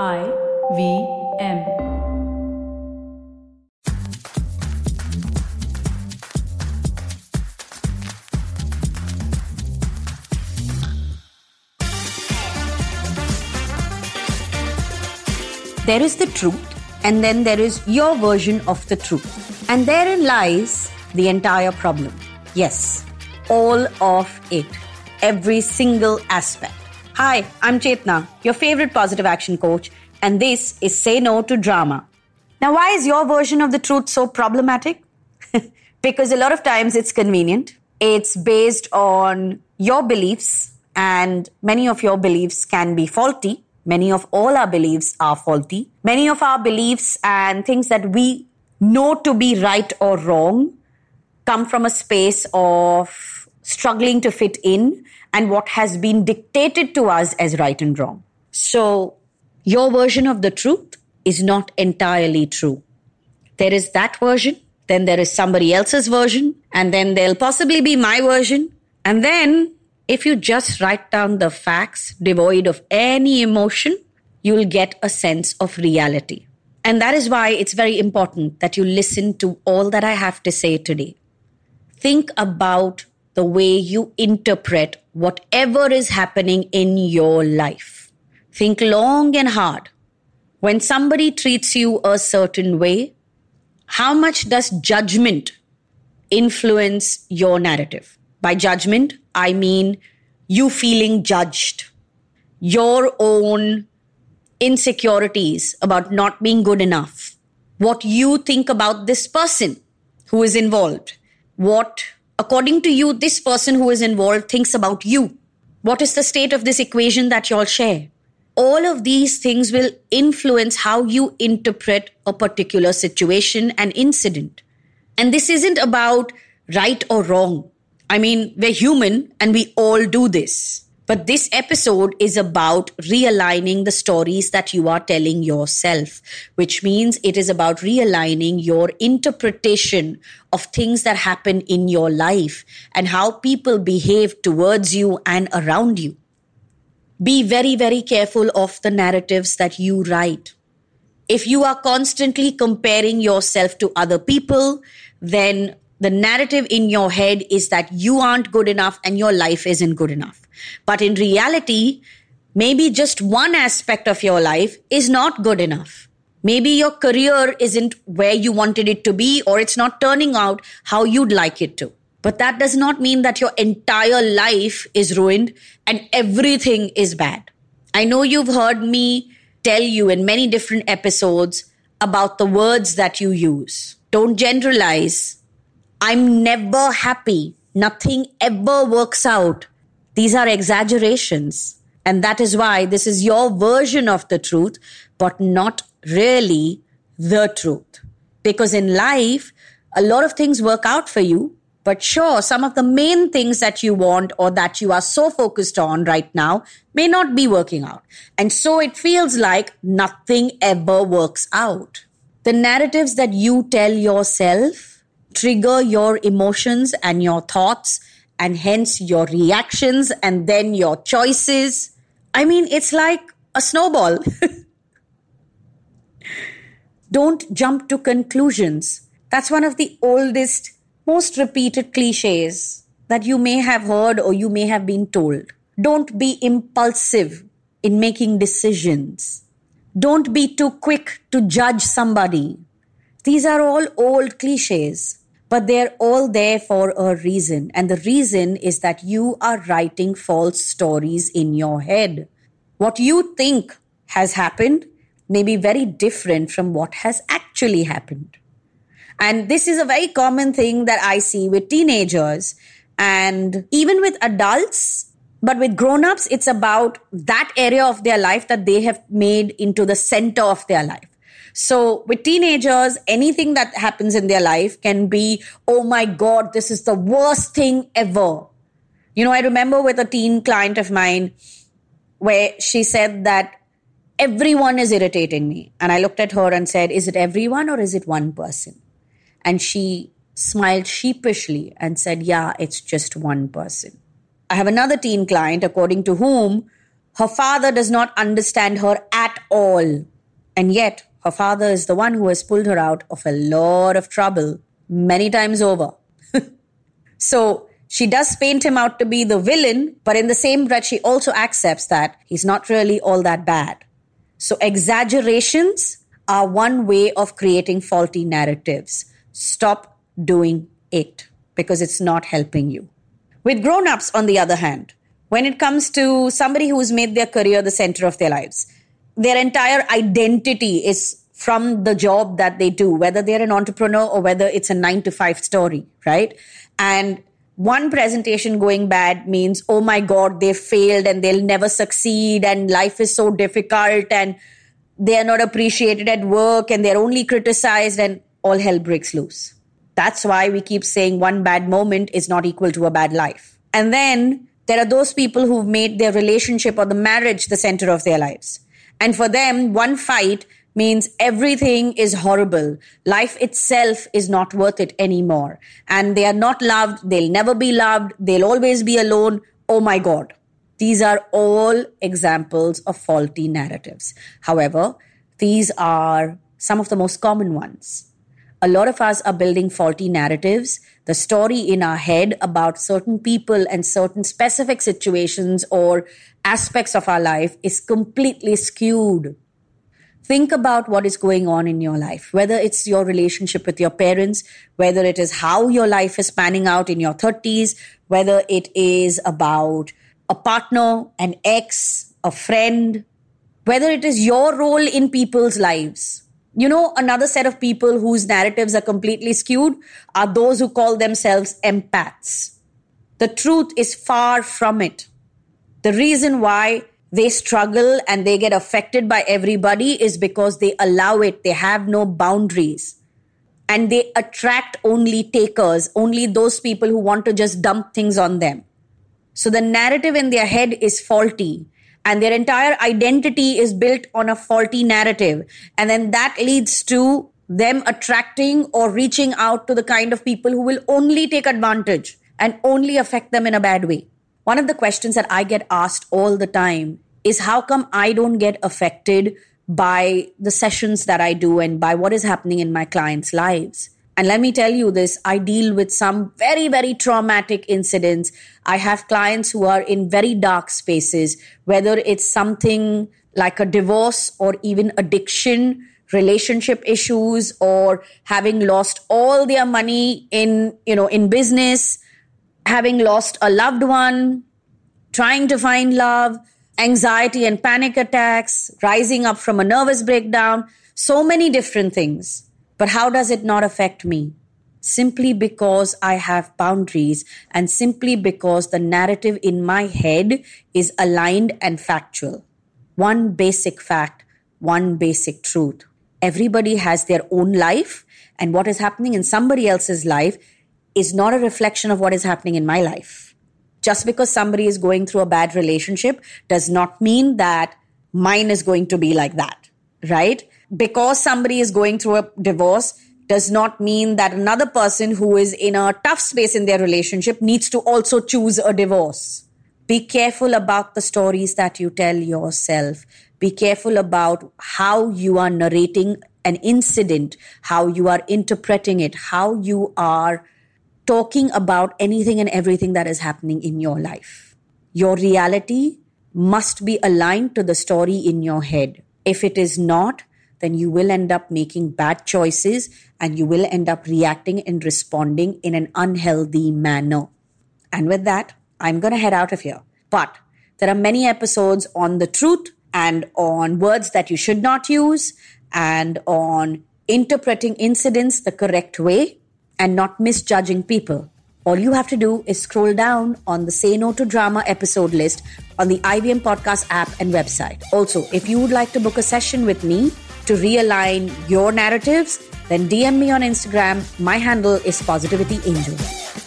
IVM. There is the truth, and then there is your version of the truth. And therein lies the entire problem. Yes, all of it. Every single aspect. Hi, I'm Chetna, your favorite positive action coach, and this is Say No to Drama. Now, why is your version of the truth so problematic? Because a lot of times it's convenient. It's based on your beliefs, and many of your beliefs can be faulty. Many of all our beliefs are faulty. Many of our beliefs and things that we know to be right or wrong come from a space of struggling to fit in and what has been dictated to us as right and wrong. So your version of the truth is not entirely true. There is that version, then there is somebody else's version, and then there'll possibly be my version. And then if you just write down the facts devoid of any emotion, you'll get a sense of reality. And that is why it's very important that you listen to all that I have to say today. Think about the way you interpret whatever is happening in your life. Think long and hard. When somebody treats you a certain way, how much does judgment influence your narrative? By judgment, I mean you feeling judged, your own insecurities about not being good enough, what you think about this person who is involved, what according to you, this person who is involved thinks about you. What is the state of this equation that you all share? All of these things will influence how you interpret a particular situation and incident. And this isn't about right or wrong. I mean, we're human and we all do this. But this episode is about realigning the stories that you are telling yourself, which means it is about realigning your interpretation of things that happen in your life and how people behave towards you and around you. Be very, very careful of the narratives that you write. If you are constantly comparing yourself to other people, then the narrative in your head is that you aren't good enough and your life isn't good enough. But in reality, maybe just one aspect of your life is not good enough. Maybe your career isn't where you wanted it to be, or it's not turning out how you'd like it to. But that does not mean that your entire life is ruined and everything is bad. I know you've heard me tell you in many different episodes about the words that you use. Don't generalize. I'm never happy. Nothing ever works out. These are exaggerations. And that is why this is your version of the truth, but not really the truth. Because in life, a lot of things work out for you. But sure, some of the main things that you want or that you are so focused on right now may not be working out. And so it feels like nothing ever works out. The narratives that you tell yourself trigger your emotions and your thoughts and hence your reactions and then your choices. I mean, it's like a snowball. Don't jump to conclusions. That's one of the oldest, most repeated cliches that you may have heard or you may have been told. Don't be impulsive in making decisions. Don't be too quick to judge somebody. These are all old cliches. But they're all there for a reason. And the reason is that you are writing false stories in your head. What you think has happened may be very different from what has actually happened. And this is a very common thing that I see with teenagers and even with adults. But with grown-ups, it's about that area of their life that they have made into the center of their life. So with teenagers, anything that happens in their life can be, oh my God, this is the worst thing ever. You know, I remember with a teen client of mine where she said that everyone is irritating me. And I looked at her and said, is it everyone or is it one person? And she smiled sheepishly and said, yeah, it's just one person. I have another teen client according to whom Her father does not understand her at all. And yet, her father is the one who has pulled her out of a lot of trouble many times over. So she does paint him out to be the villain, but in the same breath, she also accepts that he's not really all that bad. So exaggerations are one way of creating faulty narratives. Stop doing it because it's not helping you. With grown-ups, on the other hand, when it comes to somebody who's made their career the center of their lives, their entire identity is from the job that they do, whether they're an entrepreneur or whether it's a 9-to-5 story, right? And one presentation going bad means, oh my God, they failed and they'll never succeed and life is so difficult and they're not appreciated at work and they're only criticized and all hell breaks loose. That's why we keep saying one bad moment is not equal to a bad life. And then there are those people who've made their relationship or the marriage the center of their lives. And for them, one fight means everything is horrible. Life itself is not worth it anymore. And they are not loved. They'll never be loved. They'll always be alone. Oh my God. These are all examples of faulty narratives. However, these are some of the most common ones. A lot of us are building faulty narratives, the story in our head about certain people and certain specific situations or aspects of our life is completely skewed. Think about what is going on in your life, whether it's your relationship with your parents, whether it is how your life is panning out in your 30s, whether it is about a partner, an ex, a friend, whether it is your role in people's lives. You know, another set of people whose narratives are completely skewed are those who call themselves empaths. The truth is far from it. The reason why they struggle and they get affected by everybody is because they allow it. They have no boundaries. And they attract only takers, only those people who want to just dump things on them. So the narrative in their head is faulty. And their entire identity is built on a faulty narrative. And then that leads to them attracting or reaching out to the kind of people who will only take advantage and only affect them in a bad way. One of the questions that I get asked all the time is how come I don't get affected by the sessions that I do and by what is happening in my clients' lives? And let me tell you this, I deal with some very, very traumatic incidents. I have clients who are in very dark spaces, whether it's something like a divorce or even addiction, relationship issues, or having lost all their money in business, having lost a loved one, trying to find love, anxiety and panic attacks, rising up from a nervous breakdown, so many different things. But how does it not affect me? Simply because I have boundaries and simply because the narrative in my head is aligned and factual. One basic fact, one basic truth. Everybody has their own life, and what is happening in somebody else's life is not a reflection of what is happening in my life. Just because somebody is going through a bad relationship does not mean that mine is going to be like that, right? Because somebody is going through a divorce does not mean that another person who is in a tough space in their relationship needs to also choose a divorce. Be careful about the stories that you tell yourself. Be careful about how you are narrating an incident, how you are interpreting it, how you are talking about anything and everything that is happening in your life. Your reality must be aligned to the story in your head. If it is not, then you will end up making bad choices and you will end up reacting and responding in an unhealthy manner. And with that, I'm going to head out of here. But there are many episodes on the truth and on words that you should not use and on interpreting incidents the correct way and not misjudging people. All you have to do is scroll down on the Say No to Drama episode list on the IVM Podcast app and website. Also, if you would like to book a session with me to realign your narratives, then DM me on Instagram. My handle is Positivity Angel.